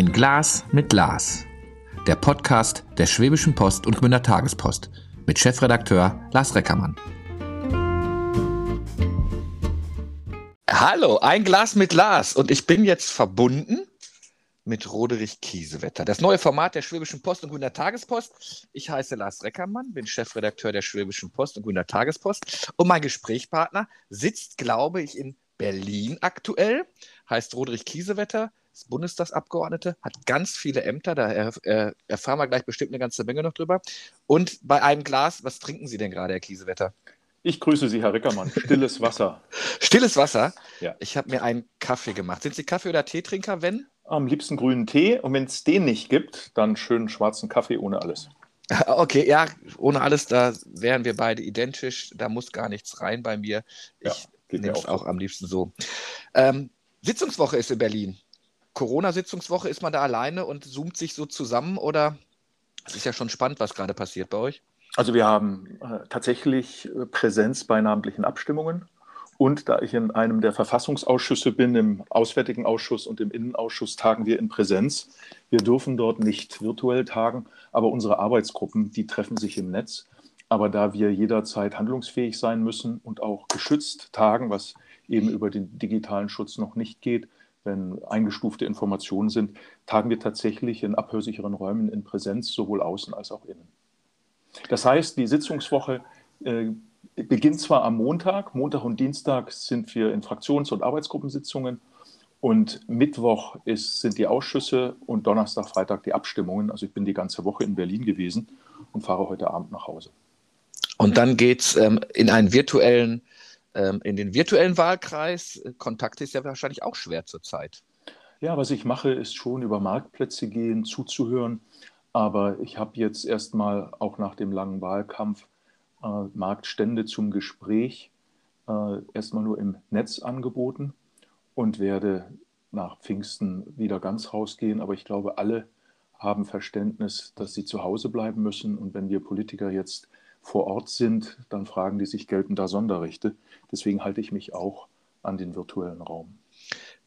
Ein Glas mit Lars. Der Podcast der Schwäbischen Post und Gründer Tagespost mit Chefredakteur Lars Reckermann. Hallo, ein Glas mit Lars und ich bin jetzt verbunden mit Roderich Kiesewetter. Das neue Format der Schwäbischen Post und Gründer Tagespost. Ich heiße Lars Reckermann, bin Chefredakteur der Schwäbischen Post und Gründer Tagespost und mein Gesprächspartner sitzt, glaube ich, in Berlin aktuell, heißt Roderich Kiesewetter. Das Bundestagsabgeordnete, hat ganz viele Ämter, da erfahren wir gleich bestimmt eine ganze Menge noch drüber. Und bei einem Glas, was trinken Sie denn gerade, Herr Kiesewetter? Ich grüße Sie, Herr Reckermann. Stilles Wasser. Stilles Wasser? Ja. Ich habe mir einen Kaffee gemacht. Sind Sie Kaffee- oder Teetrinker, wenn? Am liebsten grünen Tee und wenn es den nicht gibt, dann schönen schwarzen Kaffee ohne alles. Okay, ja, ohne alles, da wären wir beide identisch. Da muss gar nichts rein bei mir. Ich nehme es auch am liebsten so. Sitzungswoche ist in Berlin. Corona-Sitzungswoche, ist man da alleine und zoomt sich so zusammen oder? Es ist ja schon spannend, was gerade passiert bei euch. Also wir haben tatsächlich Präsenz bei namentlichen Abstimmungen und da ich in einem der Verfassungsausschüsse bin, im Auswärtigen Ausschuss und im Innenausschuss tagen wir in Präsenz. Wir dürfen dort nicht virtuell tagen, aber unsere Arbeitsgruppen, die treffen sich im Netz. Aber da wir jederzeit handlungsfähig sein müssen und auch geschützt tagen, was eben über den digitalen Schutz noch nicht geht, wenn eingestufte Informationen sind, tagen wir tatsächlich in abhörsicheren Räumen in Präsenz, sowohl außen als auch innen. Das heißt, die Sitzungswoche beginnt zwar am Montag. Montag und Dienstag sind wir in Fraktions- und Arbeitsgruppensitzungen und Mittwoch sind die Ausschüsse und Donnerstag, Freitag die Abstimmungen. Also ich bin die ganze Woche in Berlin gewesen und fahre heute Abend nach Hause. Und dann geht es in den virtuellen Wahlkreis. Kontakt ist ja wahrscheinlich auch schwer zurzeit. Ja, was ich mache, ist schon über Marktplätze gehen, zuzuhören. Aber ich habe jetzt erstmal auch nach dem langen Wahlkampf Marktstände zum Gespräch erstmal nur im Netz angeboten und werde nach Pfingsten wieder ganz rausgehen. Aber ich glaube, alle haben Verständnis, dass sie zu Hause bleiben müssen. Und wenn wir Politiker jetzt vor Ort sind, dann fragen die sich, gelten da Sonderrechte? Deswegen halte ich mich auch an den virtuellen Raum.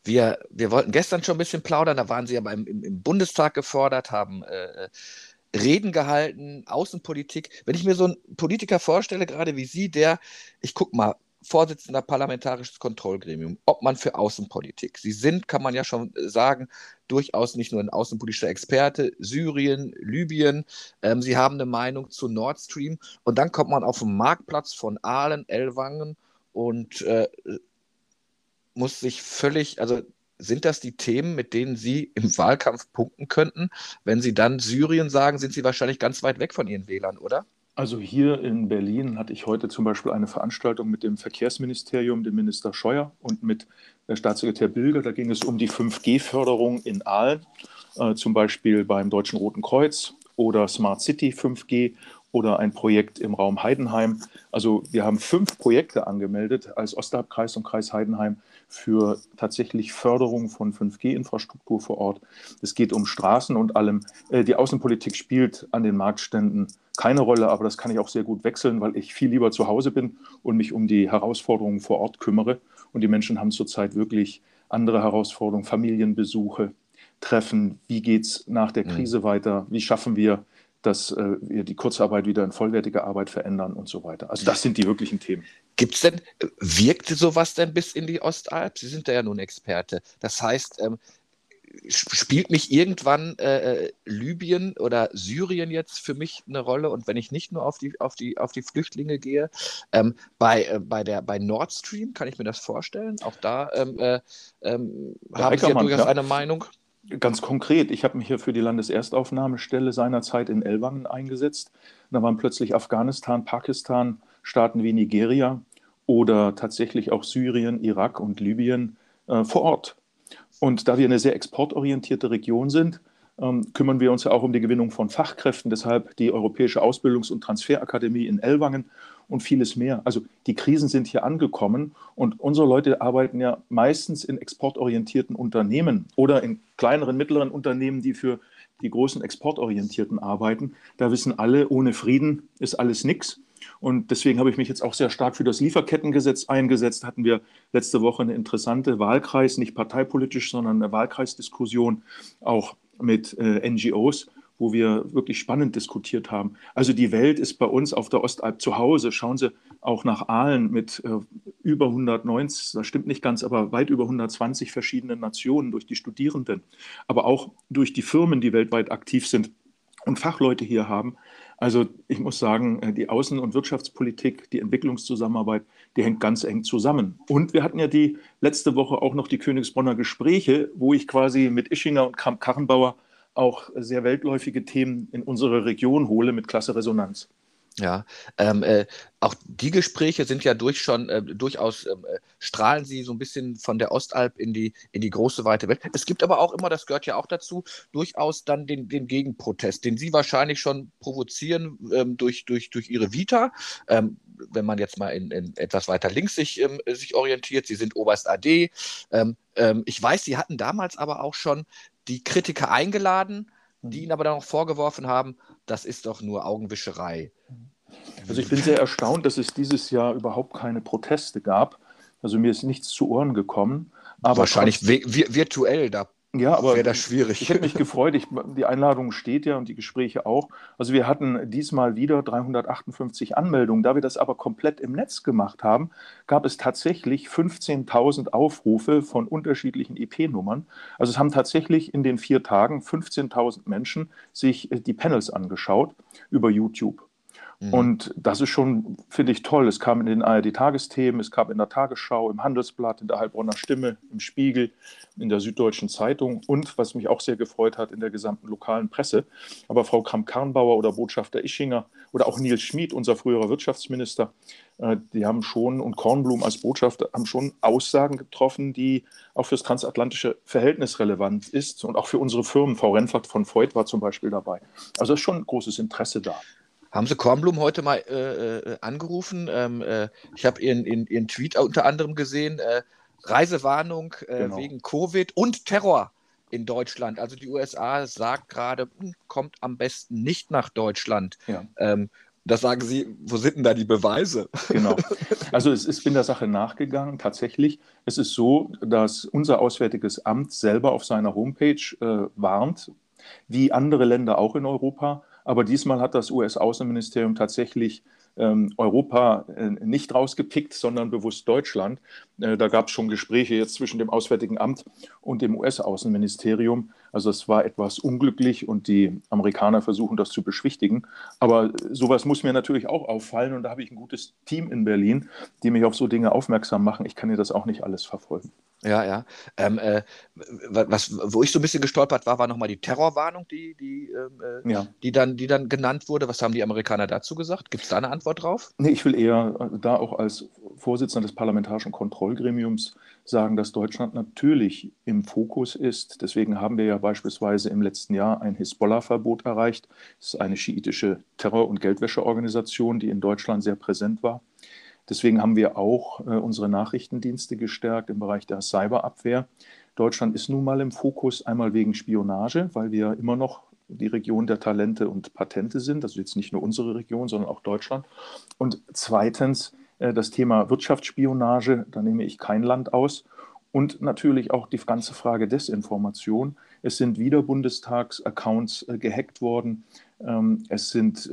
Wir wollten gestern schon ein bisschen plaudern, da waren Sie aber im Bundestag gefordert, haben Reden gehalten, Außenpolitik. Wenn ich mir so einen Politiker vorstelle, gerade wie Sie, Vorsitzender Parlamentarisches Kontrollgremium, Obmann für Außenpolitik. Sie sind, kann man ja schon sagen, durchaus nicht nur ein außenpolitischer Experte, Syrien, Libyen. Sie haben eine Meinung zu Nord Stream. Und dann kommt man auf den Marktplatz von Aalen, Ellwangen und muss sich völlig, also sind das die Themen, mit denen Sie im Wahlkampf punkten könnten? Wenn Sie dann Syrien sagen, sind Sie wahrscheinlich ganz weit weg von Ihren Wählern, oder? Also hier in Berlin hatte ich heute zum Beispiel eine Veranstaltung mit dem Verkehrsministerium, dem Minister Scheuer und mit Staatssekretär Bilger. Da ging es um die 5G-Förderung in Aalen, zum Beispiel beim Deutschen Roten Kreuz oder Smart City 5G oder ein Projekt im Raum Heidenheim. Also wir haben 5 Projekte angemeldet als Ostalbkreis und Kreis Heidenheim für tatsächlich Förderung von 5G-Infrastruktur vor Ort. Es geht um Straßen und allem. Die Außenpolitik spielt an den Marktständen keine Rolle, aber das kann ich auch sehr gut wechseln, weil ich viel lieber zu Hause bin und mich um die Herausforderungen vor Ort kümmere. Und die Menschen haben zurzeit wirklich andere Herausforderungen, Familienbesuche, Treffen. Wie geht es nach der Krise weiter? Wie schaffen wir, dass wir die Kurzarbeit wieder in vollwertige Arbeit verändern und so weiter? Also das sind die wirklichen Themen. Gibt's denn, wirkt sowas denn bis in die Ostalb? Sie sind da ja nun Experte. Das heißt, spielt mich irgendwann Libyen oder Syrien jetzt für mich eine Rolle? Und wenn ich nicht nur auf die Flüchtlinge gehe, bei Nord Stream, kann ich mir das vorstellen? Auch da haben Sie ja durchaus eine Meinung. Ganz konkret, ich habe mich hier für die Landeserstaufnahmestelle seinerzeit in Ellwangen eingesetzt. Da waren plötzlich Afghanistan, Pakistan, Staaten wie Nigeria oder tatsächlich auch Syrien, Irak und Libyen vor Ort. Und da wir eine sehr exportorientierte Region sind, kümmern wir uns ja auch um die Gewinnung von Fachkräften. Deshalb die Europäische Ausbildungs- und Transferakademie in Ellwangen und vieles mehr. Also die Krisen sind hier angekommen und unsere Leute arbeiten ja meistens in exportorientierten Unternehmen oder in kleineren, mittleren Unternehmen, die für die großen Exportorientierten arbeiten. Da wissen alle, ohne Frieden ist alles nichts. Und deswegen habe ich mich jetzt auch sehr stark für das Lieferkettengesetz eingesetzt. Hatten wir letzte Woche eine interessante Wahlkreis, nicht parteipolitisch, sondern eine Wahlkreisdiskussion, auch NGOs, wo wir wirklich spannend diskutiert haben. Also die Welt ist bei uns auf der Ostalb zu Hause. Schauen Sie auch nach Aalen mit über 190, das stimmt nicht ganz, aber weit über 120 verschiedenen Nationen durch die Studierenden, aber auch durch die Firmen, die weltweit aktiv sind und Fachleute hier haben. Also ich muss sagen, die Außen- und Wirtschaftspolitik, die Entwicklungszusammenarbeit, die hängt ganz eng zusammen. Und wir hatten ja die letzte Woche auch noch die Königsbronner Gespräche, wo ich quasi mit Ischinger und Kramp-Karrenbauer auch sehr weltläufige Themen in unsere Region hole mit klasse Resonanz. Ja, auch die Gespräche sind ja strahlen sie so ein bisschen von der Ostalb in die große weite Welt. Es gibt aber auch immer, das gehört ja auch dazu, durchaus dann den Gegenprotest, den Sie wahrscheinlich schon provozieren durch Ihre Vita. Wenn man jetzt mal in etwas weiter links sich orientiert, Sie sind Oberst AD. Ich weiß, Sie hatten damals aber auch schon die Kritiker eingeladen, die Ihnen aber dann auch vorgeworfen haben, das ist doch nur Augenwischerei. Also ich bin sehr erstaunt, dass es dieses Jahr überhaupt keine Proteste gab. Also mir ist nichts zu Ohren gekommen. Aber wahrscheinlich virtuell, da wäre das schwierig. Ich hätte mich gefreut, die Einladung steht ja und die Gespräche auch. Also wir hatten diesmal wieder 358 Anmeldungen. Da wir das aber komplett im Netz gemacht haben, gab es tatsächlich 15.000 Aufrufe von unterschiedlichen IP-Nummern. Also es haben tatsächlich in den 4 Tagen 15.000 Menschen sich die Panels angeschaut über YouTube. Und das ist schon, finde ich, toll. Es kam in den ARD-Tagesthemen, es kam in der Tagesschau, im Handelsblatt, in der Heilbronner Stimme, im Spiegel, in der Süddeutschen Zeitung und, was mich auch sehr gefreut hat, in der gesamten lokalen Presse. Aber Frau Kramp-Karrenbauer oder Botschafter Ischinger oder auch Nils Schmid, unser früherer Wirtschaftsminister, die haben schon, und Kornblum als Botschafter, haben schon Aussagen getroffen, die auch fürs transatlantische Verhältnis relevant ist und auch für unsere Firmen. Frau Renfert von Feuth war zum Beispiel dabei. Also ist schon großes Interesse da. Haben Sie Kornblum heute mal angerufen? Ich habe Ihren Tweet unter anderem gesehen. Reisewarnung genau, wegen Covid und Terror in Deutschland. Also die USA sagt gerade, kommt am besten nicht nach Deutschland. Ja. Das sagen Sie, wo sind denn da die Beweise? Genau. Also ich bin der Sache nachgegangen, tatsächlich. Es ist so, dass unser Auswärtiges Amt selber auf seiner Homepage warnt, wie andere Länder auch in Europa. Aber diesmal hat das US-Außenministerium tatsächlich Europa nicht rausgepickt, sondern bewusst Deutschland. Da gab es schon Gespräche jetzt zwischen dem Auswärtigen Amt und dem US-Außenministerium. Also es war etwas unglücklich und die Amerikaner versuchen, das zu beschwichtigen. Aber sowas muss mir natürlich auch auffallen und da habe ich ein gutes Team in Berlin, die mich auf so Dinge aufmerksam machen. Ich kann ja das auch nicht alles verfolgen. Ja, ja. Wo ich so ein bisschen gestolpert war, war nochmal die Terrorwarnung, die dann genannt wurde. Was haben die Amerikaner dazu gesagt? Gibt es da eine Antwort drauf? Nee, ich will eher da auch als Vorsitzender des Parlamentarischen Kontrollgremiums sagen, dass Deutschland natürlich im Fokus ist. Deswegen haben wir ja beispielsweise im letzten Jahr ein Hisbollah-Verbot erreicht. Das ist eine schiitische Terror- und Geldwäscheorganisation, die in Deutschland sehr präsent war. Deswegen haben wir auch unsere Nachrichtendienste gestärkt im Bereich der Cyberabwehr. Deutschland ist nun mal im Fokus, einmal wegen Spionage, weil wir immer noch die Region der Talente und Patente sind. Also jetzt nicht nur unsere Region, sondern auch Deutschland. Und zweitens das Thema Wirtschaftsspionage, da nehme ich kein Land aus. Und natürlich auch die ganze Frage Desinformation. Es sind wieder Bundestagsaccounts gehackt worden. Es sind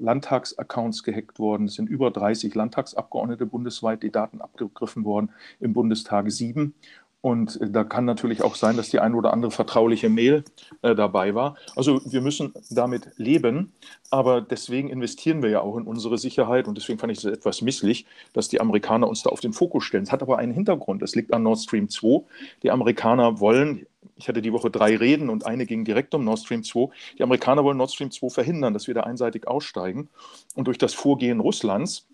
Landtagsaccounts gehackt worden. Es sind über 30 Landtagsabgeordnete bundesweit, die Daten abgegriffen worden, im Bundestag 7. Und da kann natürlich auch sein, dass die ein oder andere vertrauliche Mail dabei war. Also wir müssen damit leben, aber deswegen investieren wir ja auch in unsere Sicherheit. Und deswegen fand ich es etwas misslich, dass die Amerikaner uns da auf den Fokus stellen. Es hat aber einen Hintergrund. Es liegt an Nord Stream 2. Die Amerikaner wollen, ich hatte die Woche 3 Reden und eine ging direkt um Nord Stream 2. Die Amerikaner wollen Nord Stream 2 verhindern, dass wir da einseitig aussteigen. Und durch das Vorgehen Russlands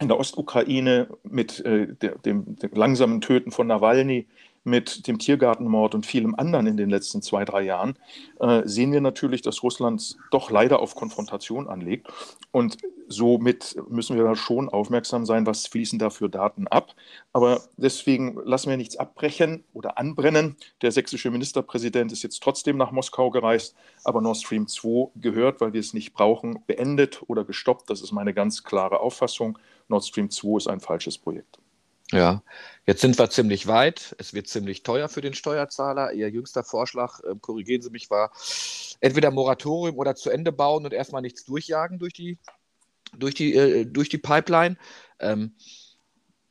in der Ostukraine mit dem langsamen Töten von Nawalny, mit dem Tiergartenmord und vielem anderen in den letzten 2-3 Jahren, sehen wir natürlich, dass Russland doch leider auf Konfrontation anlegt. Und somit müssen wir schon aufmerksam sein, was fließen da für Daten ab. Aber deswegen lassen wir nichts abbrechen oder anbrennen. Der sächsische Ministerpräsident ist jetzt trotzdem nach Moskau gereist, aber Nord Stream 2 gehört, weil wir es nicht brauchen, beendet oder gestoppt. Das ist meine ganz klare Auffassung. Nord Stream 2 ist ein falsches Projekt. Ja, jetzt sind wir ziemlich weit. Es wird ziemlich teuer für den Steuerzahler. Ihr jüngster Vorschlag, korrigieren Sie mich, war entweder Moratorium oder zu Ende bauen und erstmal nichts durchjagen durch die Pipeline.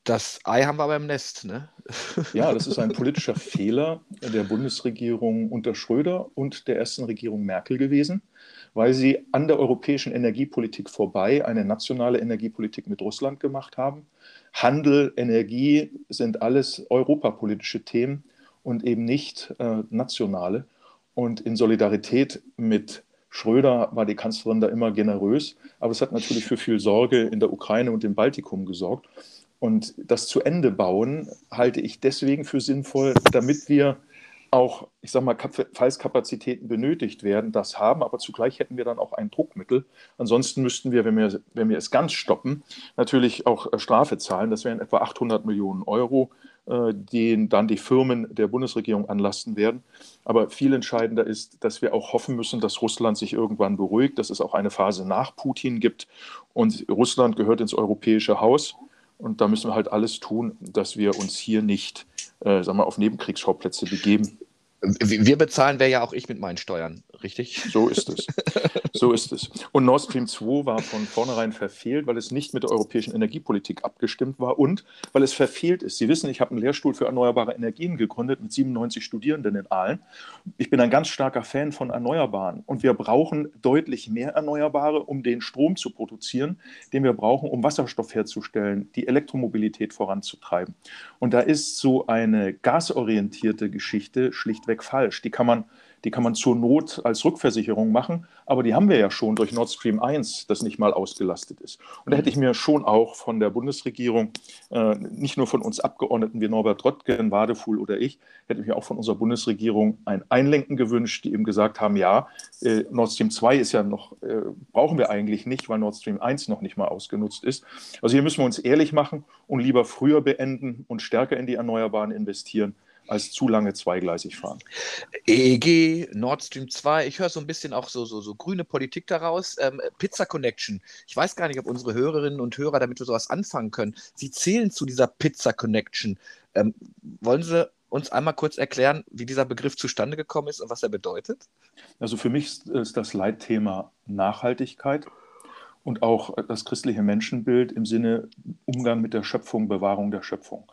Das Ei haben wir aber im Nest, ne? Ja, das ist ein politischer Fehler der Bundesregierung unter Schröder und der ersten Regierung Merkel gewesen, weil sie an der europäischen Energiepolitik vorbei eine nationale Energiepolitik mit Russland gemacht haben. Handel, Energie sind alles europapolitische Themen und eben nicht nationale. Und in Solidarität mit Schröder war die Kanzlerin da immer generös, aber es hat natürlich für viel Sorge in der Ukraine und im Baltikum gesorgt. Und das zu Ende bauen halte ich deswegen für sinnvoll, damit wir auch, ich sage mal, falls Kapazitäten benötigt werden, das haben, aber zugleich hätten wir dann auch ein Druckmittel. Ansonsten müssten wir, wenn wir es ganz stoppen, natürlich auch Strafe zahlen. Das wären etwa 800 Millionen Euro, den dann die Firmen der Bundesregierung anlasten werden. Aber viel entscheidender ist, dass wir auch hoffen müssen, dass Russland sich irgendwann beruhigt, dass es auch eine Phase nach Putin gibt. Und Russland gehört ins Europäische Haus. Und da müssen wir halt alles tun, dass wir uns hier nicht auf Nebenkriegsschauplätze begeben. Wir bezahlen, wäre ja auch ich mit meinen Steuern, richtig? So ist es. So ist es. Und Nord Stream 2 war von vornherein verfehlt, weil es nicht mit der europäischen Energiepolitik abgestimmt war und weil es verfehlt ist. Sie wissen, ich habe einen Lehrstuhl für erneuerbare Energien gegründet mit 97 Studierenden in Aalen. Ich bin ein ganz starker Fan von Erneuerbaren. Und wir brauchen deutlich mehr Erneuerbare, um den Strom zu produzieren, den wir brauchen, um Wasserstoff herzustellen, die Elektromobilität voranzutreiben. Und da ist so eine gasorientierte Geschichte schlichtweg falsch. Die kann man zur Not als Rückversicherung machen, aber die haben wir ja schon durch Nord Stream 1, das nicht mal ausgelastet ist. Und da hätte ich mir schon auch von der Bundesregierung, nicht nur von uns Abgeordneten wie Norbert Röttgen, Wadefuhl oder ich, hätte ich mir auch von unserer Bundesregierung ein Einlenken gewünscht, die eben gesagt haben, ja, Nord Stream 2 ist ja noch, brauchen wir eigentlich nicht, weil Nord Stream 1 noch nicht mal ausgenutzt ist. Also hier müssen wir uns ehrlich machen und lieber früher beenden und stärker in die Erneuerbaren investieren, als zu lange zweigleisig fahren. EEG, Nord Stream 2, ich höre so ein bisschen auch so grüne Politik daraus. Pizza Connection, ich weiß gar nicht, ob unsere Hörerinnen und Hörer damit sowas anfangen können. Sie zählen zu dieser Pizza Connection. Wollen Sie uns einmal kurz erklären, wie dieser Begriff zustande gekommen ist und was er bedeutet? Also für mich ist das Leitthema Nachhaltigkeit und auch das christliche Menschenbild im Sinne Umgang mit der Schöpfung, Bewahrung der Schöpfung.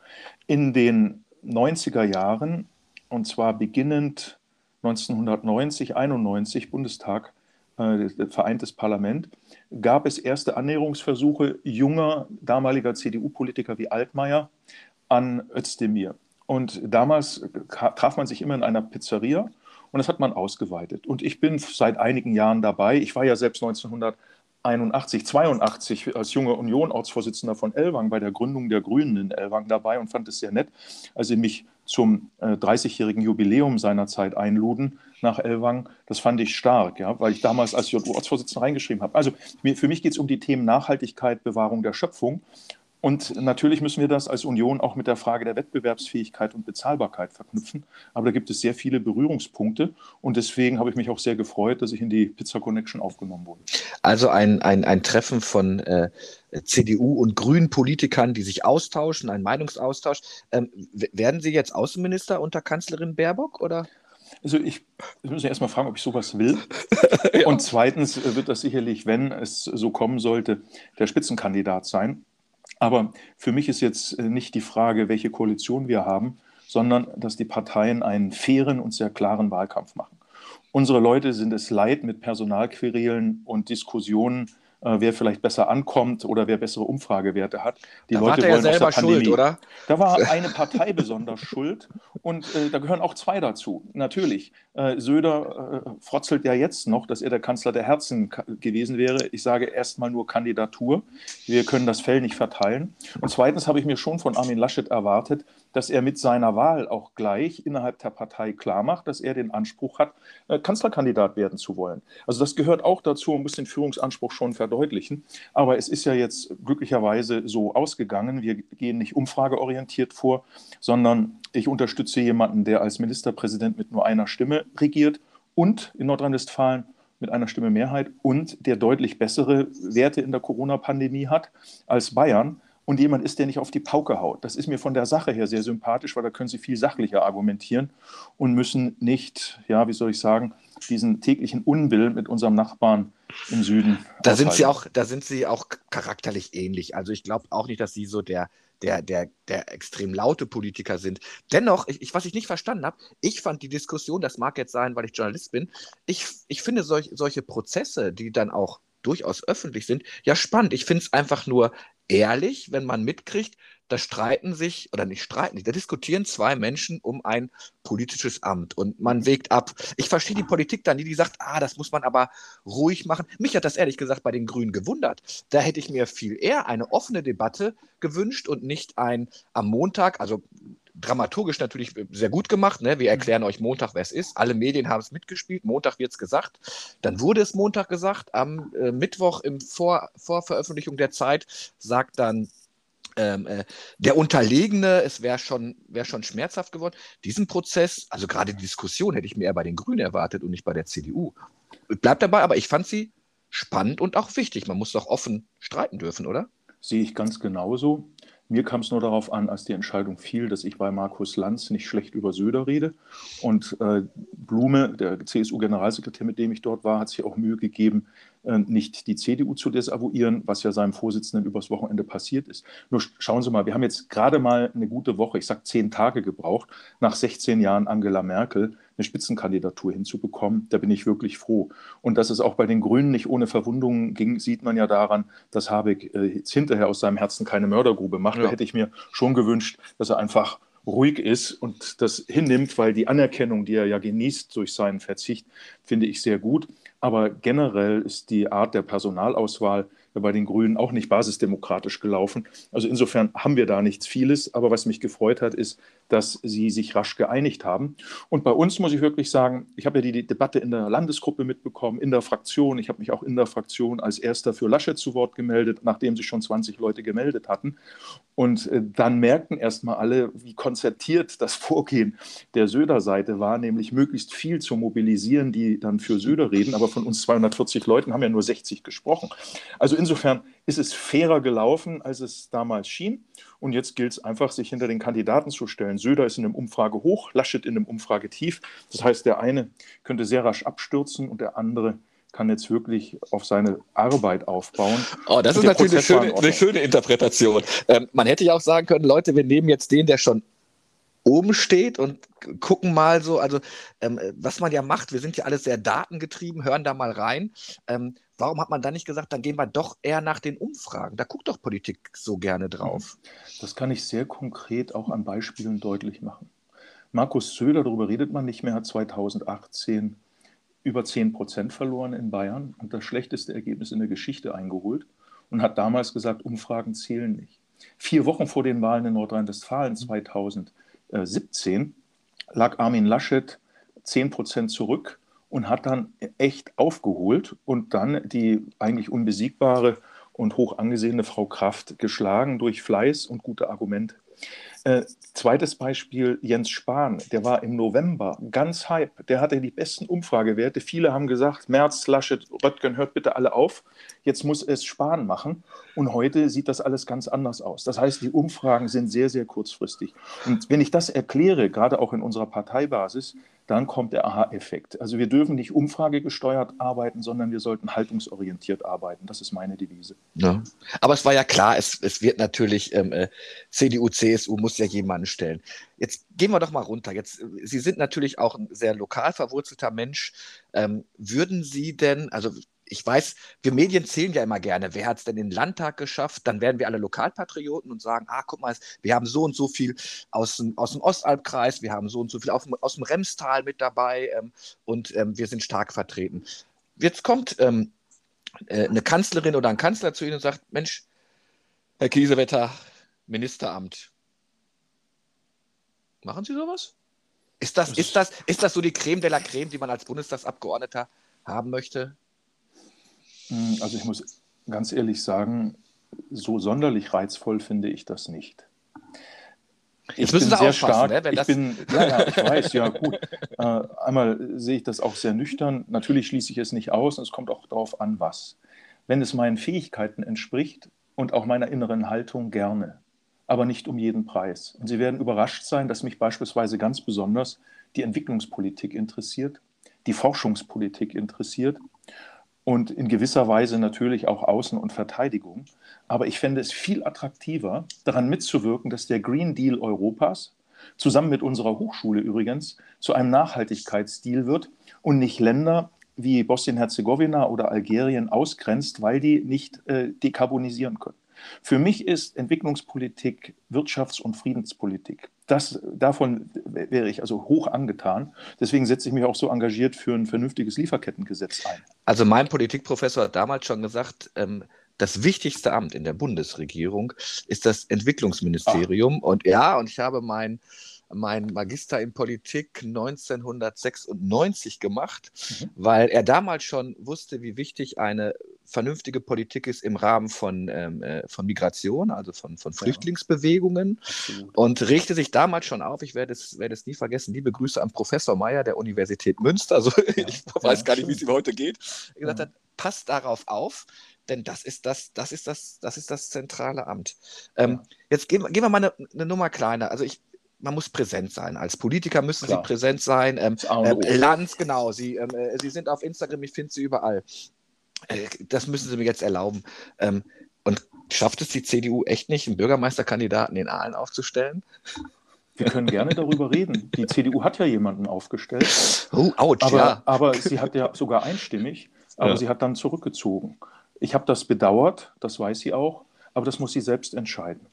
In den 90er Jahren, und zwar beginnend 1990, 91, Bundestag, vereintes Parlament, gab es erste Annäherungsversuche junger, damaliger CDU-Politiker wie Altmaier an Özdemir. Und damals traf man sich immer in einer Pizzeria und das hat man ausgeweitet. Und ich bin seit einigen Jahren dabei. Ich war ja selbst 1981, 82 als junger Union-Ortsvorsitzender von Ellwangen bei der Gründung der Grünen in Ellwangen dabei und fand es sehr nett, als sie mich zum 30-jährigen Jubiläum seiner Zeit einluden nach Ellwangen. Das fand ich stark, ja, weil ich damals als JU-Ortsvorsitzender reingeschrieben habe. Also für mich geht es um die Themen Nachhaltigkeit, Bewahrung der Schöpfung. Und natürlich müssen wir das als Union auch mit der Frage der Wettbewerbsfähigkeit und Bezahlbarkeit verknüpfen. Aber da gibt es sehr viele Berührungspunkte. Und deswegen habe ich mich auch sehr gefreut, dass ich in die Pizza Connection aufgenommen wurde. Also ein Treffen von CDU und Grünen-Politikern, die sich austauschen, ein Meinungsaustausch. Werden Sie jetzt Außenminister unter Kanzlerin Baerbock oder? Also ich muss erst mal fragen, ob ich sowas will. Ja. Und zweitens wird das sicherlich, wenn es so kommen sollte, der Spitzenkandidat sein. Aber für mich ist jetzt nicht die Frage, welche Koalition wir haben, sondern dass die Parteien einen fairen und sehr klaren Wahlkampf machen. Unsere Leute sind es leid, mit Personalquerelen und Diskussionen, wer vielleicht besser ankommt oder wer bessere Umfragewerte hat. Die da Leute war wollen ja selber aus der Pandemie. Schuld, oder? Da war eine Partei besonders schuld und da gehören auch zwei dazu. Natürlich, Söder frotzelt ja jetzt noch, dass er der Kanzler der Herzen gewesen wäre. Ich sage erstmal nur Kandidatur. Wir können das Fell nicht verteilen. Und zweitens habe ich mir schon von Armin Laschet erwartet, dass er mit seiner Wahl auch gleich innerhalb der Partei klar macht, dass er den Anspruch hat, Kanzlerkandidat werden zu wollen. Also das gehört auch dazu, um ein bisschen Führungsanspruch schon verdeutlichen. Aber es ist ja jetzt glücklicherweise so ausgegangen. Wir gehen nicht umfrageorientiert vor, sondern ich unterstütze jemanden, der als Ministerpräsident mit nur einer Stimme regiert und in Nordrhein-Westfalen mit einer Stimme Mehrheit und der deutlich bessere Werte in der Corona-Pandemie hat als Bayern. und jemand ist, der nicht auf die Pauke haut. Das ist mir von der Sache her sehr sympathisch, weil da können Sie viel sachlicher argumentieren und müssen nicht, ja, wie soll ich sagen, diesen täglichen Unwillen mit unserem Nachbarn im Süden. Da sind Sie auch charakterlich ähnlich. Also ich glaube auch nicht, dass Sie so der extrem laute Politiker sind. Dennoch, was ich nicht verstanden habe, ich fand die Diskussion, das mag jetzt sein, weil ich Journalist bin, ich finde solche Prozesse, die dann auch durchaus öffentlich sind, ja spannend. Ich finde es einfach nur ehrlich, wenn man mitkriegt, da da diskutieren zwei Menschen um ein politisches Amt und man wägt ab. Ich verstehe die Politik dann, die sagt, das muss man aber ruhig machen. Mich hat das ehrlich gesagt bei den Grünen gewundert. Da hätte ich mir viel eher eine offene Debatte gewünscht und nicht am Montag, also dramaturgisch natürlich sehr gut gemacht, ne? Wir erklären euch Montag, wer es ist. Alle Medien haben es mitgespielt, Montag wird es gesagt. Dann wurde es Montag gesagt, am Mittwoch im Vorveröffentlichung der Zeit sagt dann der Unterlegene, es wäre schon schmerzhaft geworden. Diesen Prozess, also gerade die Diskussion, hätte ich mir eher bei den Grünen erwartet und nicht bei der CDU. Bleibt dabei, aber ich fand sie spannend und auch wichtig. Man muss doch offen streiten dürfen, oder? Sehe ich ganz genauso. Mir kam es nur darauf an, als die Entscheidung fiel, dass ich bei Markus Lanz nicht schlecht über Söder rede. Und Blume, der CSU-Generalsekretär, mit dem ich dort war, hat sich auch Mühe gegeben, nicht die CDU zu desavouieren, was ja seinem Vorsitzenden übers Wochenende passiert ist. Nur schauen Sie mal, wir haben jetzt gerade mal eine gute Woche, ich sage 10 Tage gebraucht, nach 16 Jahren Angela Merkel eine Spitzenkandidatur hinzubekommen. Da bin ich wirklich froh. Und dass es auch bei den Grünen nicht ohne Verwundungen ging, sieht man ja daran, dass Habeck jetzt hinterher aus seinem Herzen keine Mördergrube macht. Ja. Da hätte ich mir schon gewünscht, dass er einfach ruhig ist und das hinnimmt, weil die Anerkennung, die er ja genießt durch seinen Verzicht, finde ich sehr gut. Aber generell ist die Art der Personalauswahl bei den Grünen auch nicht basisdemokratisch gelaufen. Also insofern haben wir da nichts Vieles. Aber was mich gefreut hat, ist, dass sie sich rasch geeinigt haben. Und bei uns muss ich wirklich sagen, ich habe ja die Debatte in der Landesgruppe mitbekommen, in der Fraktion. Ich habe mich auch in der Fraktion als Erster für Laschet zu Wort gemeldet, nachdem sich schon 20 Leute gemeldet hatten. Und dann merkten erst mal alle, wie konzertiert das Vorgehen der Söder-Seite war, nämlich möglichst viel zu mobilisieren, die dann für Söder reden. Aber von uns 240 Leuten haben ja nur 60 gesprochen. Also insofern ist es fairer gelaufen, als es damals schien. Und jetzt gilt es einfach, sich hinter den Kandidaten zu stellen. Söder ist in einem Umfrage hoch, Laschet in einem Umfrage tief. Das heißt, der eine könnte sehr rasch abstürzen und der andere kann jetzt wirklich auf seine Arbeit aufbauen. Oh, das ist natürlich eine schöne Interpretation. Man hätte ja auch sagen können, Leute, wir nehmen jetzt den, der schon oben steht und gucken mal so, also was man ja macht, wir sind ja alle sehr datengetrieben, hören da mal rein. Warum hat man da nicht gesagt, dann gehen wir doch eher nach den Umfragen? Da guckt doch Politik so gerne drauf. Das kann ich sehr konkret auch an Beispielen deutlich machen. Markus Söder, darüber redet man nicht mehr, hat 2018 über 10% verloren in Bayern und das schlechteste Ergebnis in der Geschichte eingeholt und hat damals gesagt, Umfragen zählen nicht. 4 Wochen vor den Wahlen in Nordrhein-Westfalen 2017 lag Armin Laschet 10% zurück und hat dann echt aufgeholt und dann die eigentlich unbesiegbare und hoch angesehene Frau Kraft geschlagen durch Fleiß und gute Argumente. Zweites Beispiel, Jens Spahn, der war im November ganz hype, der hatte die besten Umfragewerte. Viele haben gesagt, Merz, Laschet, Röttgen, hört bitte alle auf, jetzt muss es Spahn machen. Und heute sieht das alles ganz anders aus. Das heißt, die Umfragen sind sehr, sehr kurzfristig. Und wenn ich das erkläre, gerade auch in unserer Parteibasis, dann kommt der Aha-Effekt. Also wir dürfen nicht umfragegesteuert arbeiten, sondern wir sollten haltungsorientiert arbeiten. Das ist meine Devise. Ja. Aber es war ja klar, es wird natürlich, CDU, CSU muss ja jemanden stellen. Jetzt gehen wir doch mal runter. Jetzt, Sie sind natürlich auch ein sehr lokal verwurzelter Mensch. Würden Sie denn, also ich weiß, wir Medien zählen ja immer gerne, wer hat es denn in den Landtag geschafft? Dann werden wir alle Lokalpatrioten und sagen, guck mal, wir haben so und so viel aus dem Ostalbkreis, wir haben so und so viel aus dem Remstal mit dabei und wir sind stark vertreten. Jetzt kommt eine Kanzlerin oder ein Kanzler zu Ihnen und sagt, Mensch, Herr Kiesewetter, Ministeramt, machen Sie sowas? Ist das so die Creme de la Creme, die man als Bundestagsabgeordneter haben möchte? Also ich muss ganz ehrlich sagen, so sonderlich reizvoll finde ich das nicht. Ich bin sehr stark. Ich weiß, ja gut. Einmal sehe ich das auch sehr nüchtern. Natürlich schließe ich es nicht aus und es kommt auch darauf an, was. Wenn es meinen Fähigkeiten entspricht und auch meiner inneren Haltung gerne, aber nicht um jeden Preis. Und Sie werden überrascht sein, dass mich beispielsweise ganz besonders die Entwicklungspolitik interessiert, die Forschungspolitik interessiert und in gewisser Weise natürlich auch Außen- und Verteidigung. Aber ich fände es viel attraktiver, daran mitzuwirken, dass der Green Deal Europas, zusammen mit unserer Hochschule übrigens, zu einem Nachhaltigkeitsdeal wird und nicht Länder wie Bosnien-Herzegowina oder Algerien ausgrenzt, weil die nicht dekarbonisieren können. Für mich ist Entwicklungspolitik Wirtschafts- und Friedenspolitik. Davon wäre ich also hoch angetan. Deswegen setze ich mich auch so engagiert für ein vernünftiges Lieferkettengesetz ein. Also mein Politikprofessor hat damals schon gesagt, das wichtigste Amt in der Bundesregierung ist das Entwicklungsministerium. Ach. Und ja, und ich habe mein Magister in Politik 1996 gemacht, weil er damals schon wusste, wie wichtig eine vernünftige Politik ist im Rahmen von Migration, also von Flüchtlingsbewegungen. Ja, und regte sich damals schon auf, ich werde es nie vergessen, liebe Grüße an Professor Meyer der Universität Münster, also ja, ich weiß gar nicht, wie es ihm heute geht, gesagt hat, passt darauf auf, denn das ist das zentrale Amt. Jetzt gehen wir mal eine Nummer kleiner, also man muss präsent sein. Als Politiker müssen Sie präsent sein. Lanz, genau. Sie sind auf Instagram, ich finde Sie überall. Das müssen Sie mir jetzt erlauben. Und schafft es die CDU echt nicht, einen Bürgermeisterkandidaten in Aalen aufzustellen? Wir können gerne darüber reden. Die CDU hat ja jemanden aufgestellt. Oh, ouch, aber sie hat ja sogar einstimmig, aber sie hat dann zurückgezogen. Ich habe das bedauert, das weiß sie auch, aber das muss sie selbst entscheiden.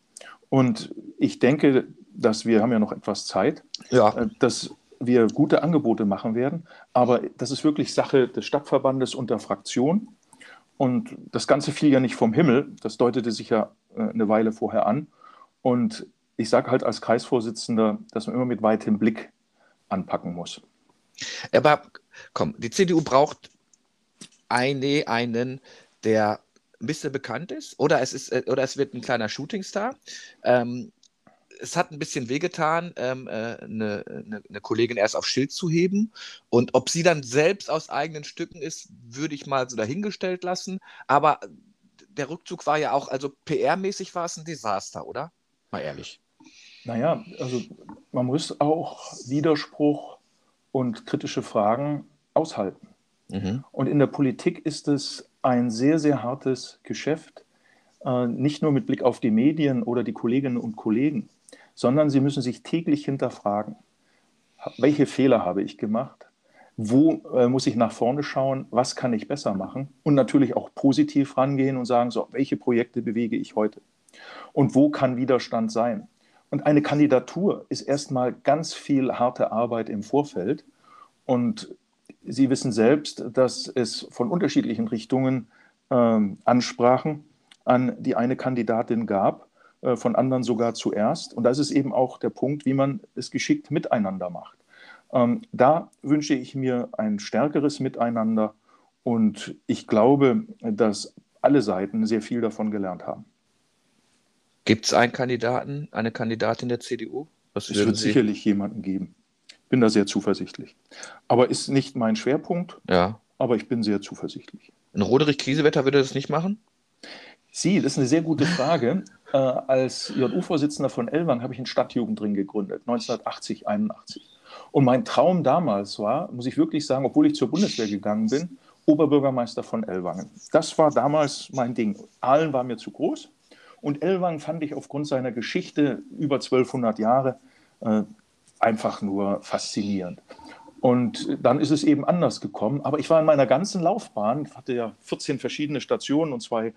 Und ich denke, dass wir haben ja noch etwas Zeit, dass wir gute Angebote machen werden. Aber das ist wirklich Sache des Stadtverbandes und der Fraktion. Und das Ganze fiel ja nicht vom Himmel. Das deutete sich ja eine Weile vorher an. Und ich sage halt als Kreisvorsitzender, dass man immer mit weitem Blick anpacken muss. Aber komm, die CDU braucht einen, der ein bisschen bekannt ist, oder es wird ein kleiner Shootingstar. Es hat ein bisschen wehgetan, eine Kollegin erst auf Schild zu heben. Und ob sie dann selbst aus eigenen Stücken ist, würde ich mal so dahingestellt lassen. Aber der Rückzug war ja auch, also PR-mäßig war es ein Desaster, oder? Mal ehrlich. Naja, also man muss auch Widerspruch und kritische Fragen aushalten. Mhm. Und in der Politik ist es ein sehr, sehr hartes Geschäft, nicht nur mit Blick auf die Medien oder die Kolleginnen und Kollegen, sondern sie müssen sich täglich hinterfragen, welche Fehler habe ich gemacht, wo muss ich nach vorne schauen, was kann ich besser machen und natürlich auch positiv rangehen und sagen, so, welche Projekte bewege ich heute und wo kann Widerstand sein. Und eine Kandidatur ist erstmal ganz viel harte Arbeit im Vorfeld und Sie wissen selbst, dass es von unterschiedlichen Richtungen Ansprachen an die eine Kandidatin gab, von anderen sogar zuerst. Und das ist eben auch der Punkt, wie man es geschickt miteinander macht. Da wünsche ich mir ein stärkeres Miteinander und ich glaube, dass alle Seiten sehr viel davon gelernt haben. Gibt es einen Kandidaten, eine Kandidatin der CDU? Es wird sicherlich jemanden geben. Bin da sehr zuversichtlich. Aber ist nicht mein Schwerpunkt, aber ich bin sehr zuversichtlich. Und Roderich Kiesewetter würde das nicht machen? Sie, das ist eine sehr gute Frage. Als JU-Vorsitzender von Ellwangen habe ich einen Stadtjugendring gegründet, 1980, 81. Und mein Traum damals war, muss ich wirklich sagen, obwohl ich zur Bundeswehr gegangen bin, Oberbürgermeister von Ellwangen. Das war damals mein Ding. Aalen war mir zu groß und Ellwangen fand ich aufgrund seiner Geschichte über 1200 Jahre einfach nur faszinierend. Und dann ist es eben anders gekommen. Aber ich war in meiner ganzen Laufbahn, ich hatte ja 14 verschiedene Stationen und zwei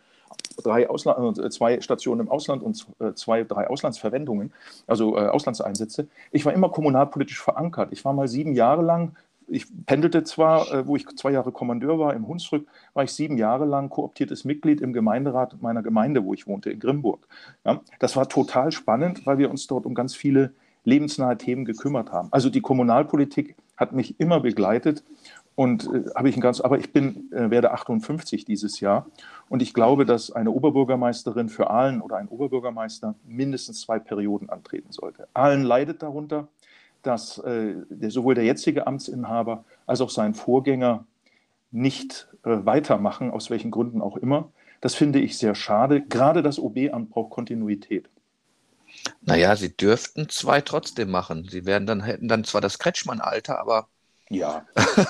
Stationen im Ausland und drei Auslandsverwendungen, also Auslandseinsätze. Ich war immer kommunalpolitisch verankert. Ich war mal 7 Jahre lang, ich pendelte zwar, wo ich 2 Jahre Kommandeur war, im Hunsrück, war ich 7 Jahre lang kooptiertes Mitglied im Gemeinderat meiner Gemeinde, wo ich wohnte, in Grimburg. Ja, das war total spannend, weil wir uns dort um ganz viele lebensnahe Themen gekümmert haben. Also die Kommunalpolitik hat mich immer begleitet und aber ich werde 58 dieses Jahr und ich glaube, dass eine Oberbürgermeisterin für Aalen oder ein Oberbürgermeister mindestens 2 Perioden antreten sollte. Aalen leidet darunter, dass sowohl der jetzige Amtsinhaber als auch sein Vorgänger nicht weitermachen, aus welchen Gründen auch immer. Das finde ich sehr schade. Gerade das OB-Amt braucht Kontinuität. Naja, sie dürften zwei trotzdem machen. Sie werden dann, hätten dann zwar das Kretschmann-Alter, aber... Ja,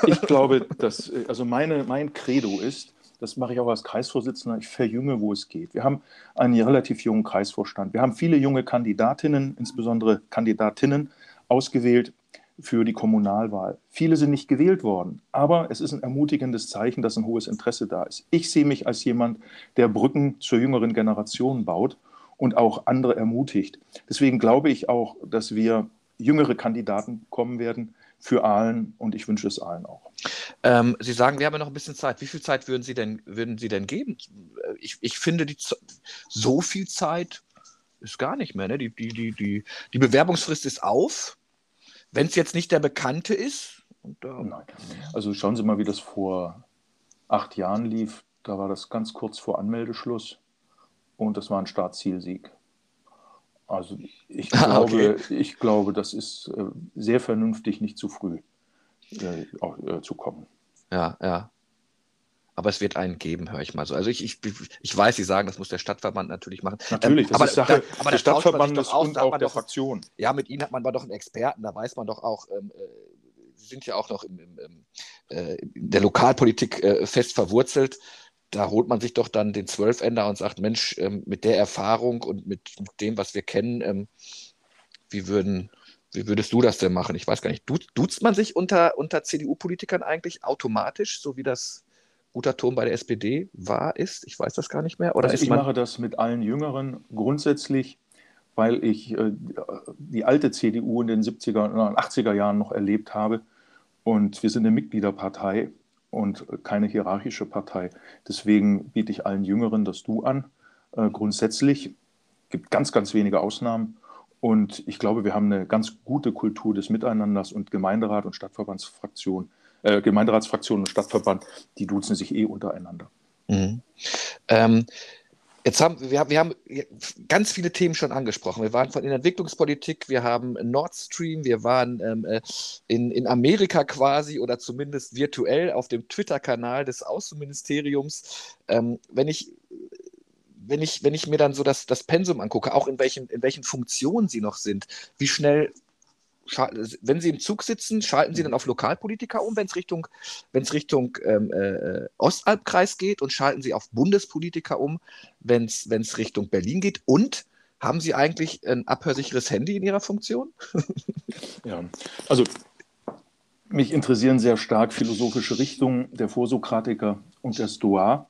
ich glaube, dass, also mein Credo ist, das mache ich auch als Kreisvorsitzender, ich verjünge, wo es geht. Wir haben einen relativ jungen Kreisvorstand. Wir haben viele junge Kandidatinnen, insbesondere Kandidatinnen, ausgewählt für die Kommunalwahl. Viele sind nicht gewählt worden, aber es ist ein ermutigendes Zeichen, dass ein hohes Interesse da ist. Ich sehe mich als jemand, der Brücken zur jüngeren Generation baut und auch andere ermutigt. Deswegen glaube ich auch, dass wir jüngere Kandidaten bekommen werden für Aalen, und ich wünsche es Aalen auch. Sie sagen, wir haben ja noch ein bisschen Zeit. Wie viel Zeit würden Sie denn geben? Ich finde, so viel Zeit ist gar nicht mehr. Ne? Die Bewerbungsfrist ist auf. Wenn es jetzt nicht der Bekannte ist? Nein. Also schauen Sie mal, wie das vor 8 Jahren lief. Da war das ganz kurz vor Anmeldeschluss und das war ein Startzielsieg. Also ich glaube, das ist sehr vernünftig, nicht zu früh zu kommen. Ja, ja. Aber es wird einen geben, höre ich mal so. Also ich weiß, Sie sagen, das muss der Stadtverband natürlich machen. Natürlich, das ist Sache des Stadtverbandes und auch der Fraktion. Ja, mit Ihnen hat man doch einen Experten, da weiß man doch auch, Sie sind ja auch noch in der Lokalpolitik fest verwurzelt. Da holt man sich doch dann den Zwölfender und sagt, Mensch, mit der Erfahrung und mit dem, was wir kennen, wie würdest du das denn machen? Ich weiß gar nicht, duzt man sich unter CDU-Politikern eigentlich automatisch, so wie das guter Ton bei der SPD ist? Ich weiß das gar nicht mehr. Oder also ich mache das mit allen Jüngeren grundsätzlich, weil ich die alte CDU in den 80er Jahren noch erlebt habe. Und wir sind eine Mitgliederpartei und keine hierarchische Partei. Deswegen biete ich allen Jüngeren das Du an. Grundsätzlich gibt ganz, ganz wenige Ausnahmen. Und ich glaube, wir haben eine ganz gute Kultur des Miteinanders, und Gemeinderat und Gemeinderatsfraktion und Stadtverband, die duzen sich untereinander. Mhm. Jetzt haben wir ganz viele Themen schon angesprochen. Wir waren von in der Entwicklungspolitik, wir haben Nord Stream, wir waren in Amerika quasi oder zumindest virtuell auf dem Twitter-Kanal des Außenministeriums. Wenn ich mir dann so das Pensum angucke, auch in welchen Funktionen Sie noch sind, wie schnell... Wenn Sie im Zug sitzen, schalten Sie dann auf Lokalpolitiker um, wenn es Richtung Ostalbkreis geht, und schalten Sie auf Bundespolitiker um, wenn es Richtung Berlin geht? Und haben Sie eigentlich ein abhörsicheres Handy in Ihrer Funktion? Ja, also mich interessieren sehr stark philosophische Richtungen der Vorsokratiker und der Stoa.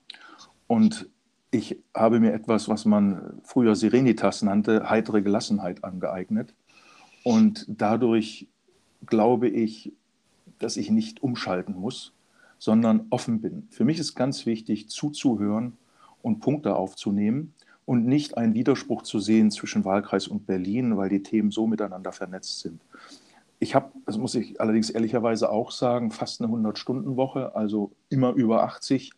Und ich habe mir etwas, was man früher Serenitas nannte, heitere Gelassenheit angeeignet. Und dadurch glaube ich, dass ich nicht umschalten muss, sondern offen bin. Für mich ist ganz wichtig, zuzuhören und Punkte aufzunehmen und nicht einen Widerspruch zu sehen zwischen Wahlkreis und Berlin, weil die Themen so miteinander vernetzt sind. Ich habe, das muss ich allerdings ehrlicherweise auch sagen, fast eine 100-Stunden-Woche, also immer über 80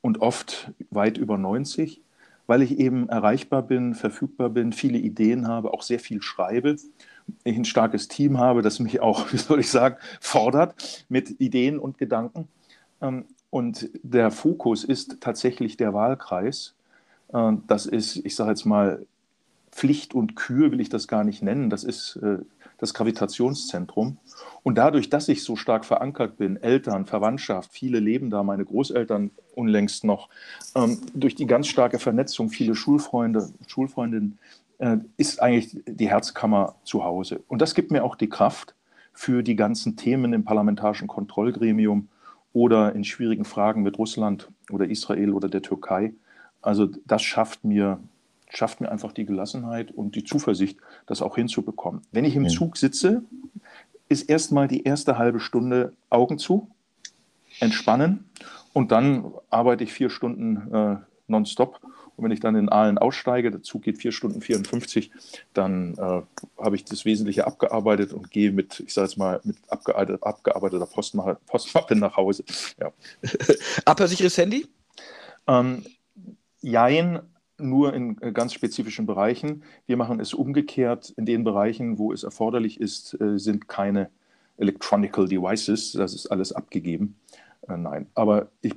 und oft weit über 90, weil ich eben erreichbar bin, verfügbar bin, viele Ideen habe, auch sehr viel schreibe. Ich ein starkes Team habe, das mich auch, wie soll ich sagen, fordert mit Ideen und Gedanken. Und der Fokus ist tatsächlich der Wahlkreis. Das ist, ich sage jetzt mal, Pflicht und Kür will ich das gar nicht nennen. Das ist das Gravitationszentrum. Und dadurch, dass ich so stark verankert bin, Eltern, Verwandtschaft, viele leben da, meine Großeltern unlängst noch, durch die ganz starke Vernetzung, viele Schulfreunde, Schulfreundinnen, ist eigentlich die Herzkammer zu Hause. Und das gibt mir auch die Kraft für die ganzen Themen im Parlamentarischen Kontrollgremium oder in schwierigen Fragen mit Russland oder Israel oder der Türkei. Also das schafft mir einfach die Gelassenheit und die Zuversicht, das auch hinzubekommen. Wenn ich im Zug sitze, ist erstmal die erste halbe Stunde Augen zu, entspannen, und dann arbeite ich 4 Stunden nonstop. Und wenn ich dann in Aalen aussteige, der Zug geht 4 Stunden 54, dann habe ich das Wesentliche abgearbeitet und gehe mit abgearbeiteter Postmappe nach Hause. Ja. Abhörsicheres Handy? Jein, nur in ganz spezifischen Bereichen. Wir machen es umgekehrt. In den Bereichen, wo es erforderlich ist, sind keine Electronical Devices. Das ist alles abgegeben. Nein, aber ich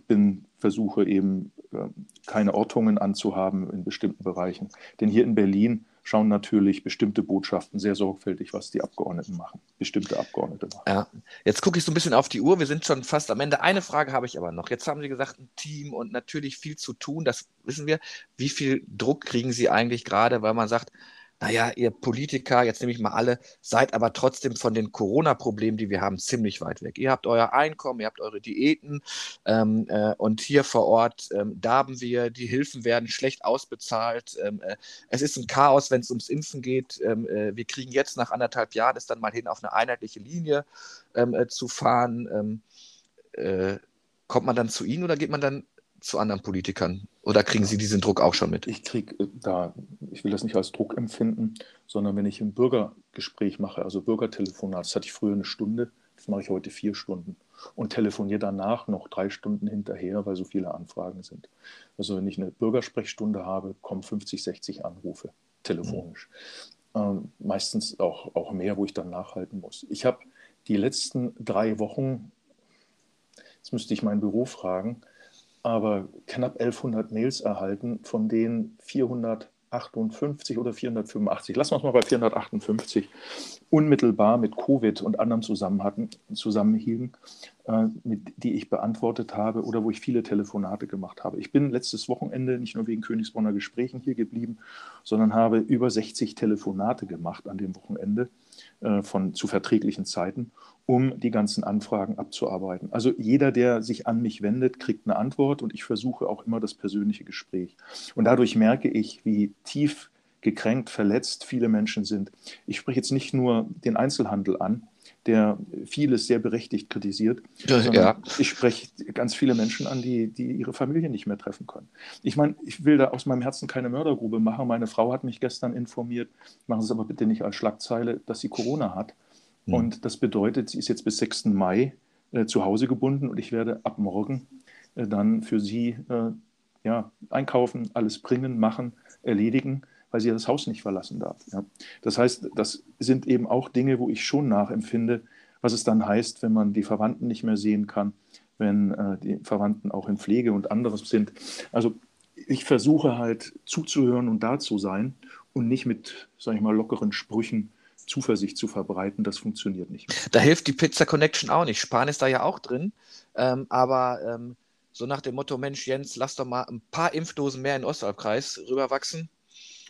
versuche eben keine Ortungen anzuhaben in bestimmten Bereichen. Denn hier in Berlin schauen natürlich bestimmte Botschaften sehr sorgfältig, was die Abgeordneten machen, bestimmte Abgeordnete machen. Ja. Jetzt gucke ich so ein bisschen auf die Uhr, wir sind schon fast am Ende. Eine Frage habe ich aber noch. Jetzt haben Sie gesagt, ein Team und natürlich viel zu tun, das wissen wir. Wie viel Druck kriegen Sie eigentlich gerade, weil man sagt, naja, ihr Politiker, jetzt nehme ich mal alle, seid aber trotzdem von den Corona-Problemen, die wir haben, ziemlich weit weg. Ihr habt euer Einkommen, ihr habt eure Diäten und hier vor Ort darben wir, die Hilfen werden schlecht ausbezahlt. Es ist ein Chaos, wenn es ums Impfen geht. Wir kriegen jetzt nach 1,5 Jahren es dann mal hin, auf eine einheitliche Linie zu fahren. Kommt man dann zu Ihnen oder geht man dann zu anderen Politikern? Oder kriegen Sie diesen Druck auch schon mit? Ich will das nicht als Druck empfinden, sondern wenn ich ein Bürgergespräch mache, also Bürgertelefonat, das hatte ich früher 1 Stunde, das mache ich heute 4 Stunden und telefoniere danach noch 3 Stunden hinterher, weil so viele Anfragen sind. Also wenn ich eine Bürgersprechstunde habe, kommen 50, 60 Anrufe telefonisch. Meistens auch mehr, wo ich dann nachhalten muss. Ich habe die letzten 3 Wochen, jetzt müsste ich mein Büro fragen, aber knapp 1100 Mails erhalten, von denen 458 oder 485, lassen wir es mal bei 458, unmittelbar mit Covid und anderem zusammenhingen, die ich beantwortet habe oder wo ich viele Telefonate gemacht habe. Ich bin letztes Wochenende nicht nur wegen Königsbronner Gesprächen hier geblieben, sondern habe über 60 Telefonate gemacht an dem Wochenende zu verträglichen Zeiten, um die ganzen Anfragen abzuarbeiten. Also jeder, der sich an mich wendet, kriegt eine Antwort und ich versuche auch immer das persönliche Gespräch. Und dadurch merke ich, wie tief gekränkt, verletzt viele Menschen sind. Ich spreche jetzt nicht nur den Einzelhandel an, der vieles sehr berechtigt kritisiert, sondern ich spreche ganz viele Menschen an, die ihre Familie nicht mehr treffen können. Ich meine, ich will da aus meinem Herzen keine Mördergrube machen. Meine Frau hat mich gestern informiert, machen Sie es aber bitte nicht als Schlagzeile, dass sie Corona hat. Und das bedeutet, sie ist jetzt bis 6. Mai zu Hause gebunden und ich werde ab morgen dann für sie einkaufen, alles bringen, machen, erledigen, weil sie das Haus nicht verlassen darf. Ja. Das heißt, das sind eben auch Dinge, wo ich schon nachempfinde, was es dann heißt, wenn man die Verwandten nicht mehr sehen kann, wenn die Verwandten auch in Pflege und anderes sind. Also ich versuche halt zuzuhören und da zu sein und nicht mit, sage ich mal, lockeren Sprüchen Zuversicht zu verbreiten, das funktioniert nicht mehr. Da hilft die Pizza Connection auch nicht. Spahn ist da ja auch drin, aber so nach dem Motto, Mensch Jens, lass doch mal ein paar Impfdosen mehr in den Ostalbkreis rüberwachsen.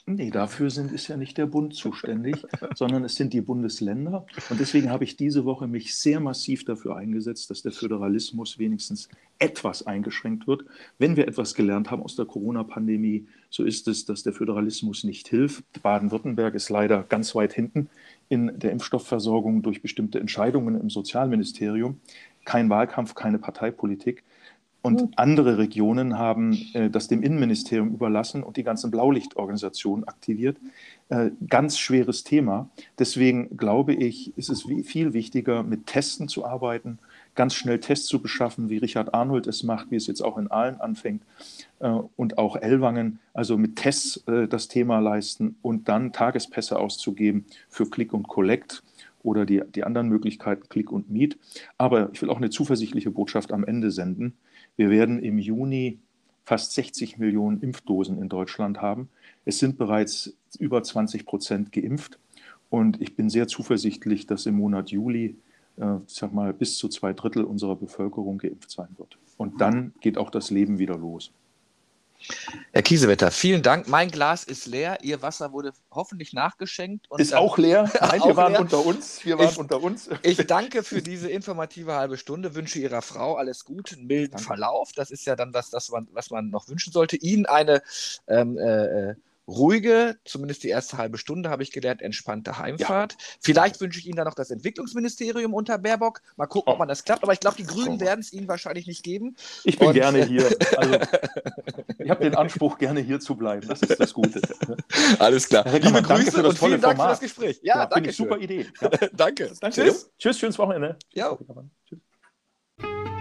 Nee, dafür ist ja nicht der Bund zuständig, sondern es sind die Bundesländer. Und deswegen habe ich diese Woche mich sehr massiv dafür eingesetzt, dass der Föderalismus wenigstens etwas eingeschränkt wird. Wenn wir etwas gelernt haben aus der Corona-Pandemie, so ist es, dass der Föderalismus nicht hilft. Baden-Württemberg ist leider ganz weit hinten in der Impfstoffversorgung durch bestimmte Entscheidungen im Sozialministerium. Kein Wahlkampf, keine Parteipolitik. Und andere Regionen haben das dem Innenministerium überlassen und die ganzen Blaulichtorganisationen aktiviert. Ganz schweres Thema. Deswegen glaube ich, ist es viel wichtiger, mit Testen zu arbeiten, ganz schnell Tests zu beschaffen, wie Richard Arnold es macht, wie es jetzt auch in Aalen anfängt und auch Ellwangen. Also mit Tests das Thema leisten und dann Tagespässe auszugeben für Click und Collect. Oder die anderen Möglichkeiten, Click und Meet. Aber ich will auch eine zuversichtliche Botschaft am Ende senden. Wir werden im Juni fast 60 Millionen Impfdosen in Deutschland haben. Es sind bereits über 20% geimpft. Und ich bin sehr zuversichtlich, dass im Monat Juli, bis zu 2/3 unserer Bevölkerung geimpft sein wird. Und dann geht auch das Leben wieder los. Herr Kiesewetter, vielen Dank. Mein Glas ist leer. Ihr Wasser wurde hoffentlich nachgeschenkt. Und ist auch leer. Nein, auch wir waren leer. Wir waren unter uns. Ich danke für diese informative halbe Stunde. Wünsche Ihrer Frau alles Gute, einen milden Verlauf. Das ist ja dann was man noch wünschen sollte. Ihnen eine ruhige, zumindest die erste halbe Stunde, habe ich gelernt, entspannte Heimfahrt. Ja. Vielleicht wünsche ich Ihnen dann noch das Entwicklungsministerium unter Baerbock. Mal gucken, ob man das klappt. Aber ich glaube, die Grünen werden es Ihnen wahrscheinlich nicht geben. Ich bin gerne hier. Also, ich habe den Anspruch, gerne hier zu bleiben. Das ist das Gute. Alles klar. Liebe Grüße und vielen Dank für das Gespräch. Ja, danke. Super Idee. Ja. Danke. Tschüss. Tschüss, schönes Wochenende. Ja. Tschüss.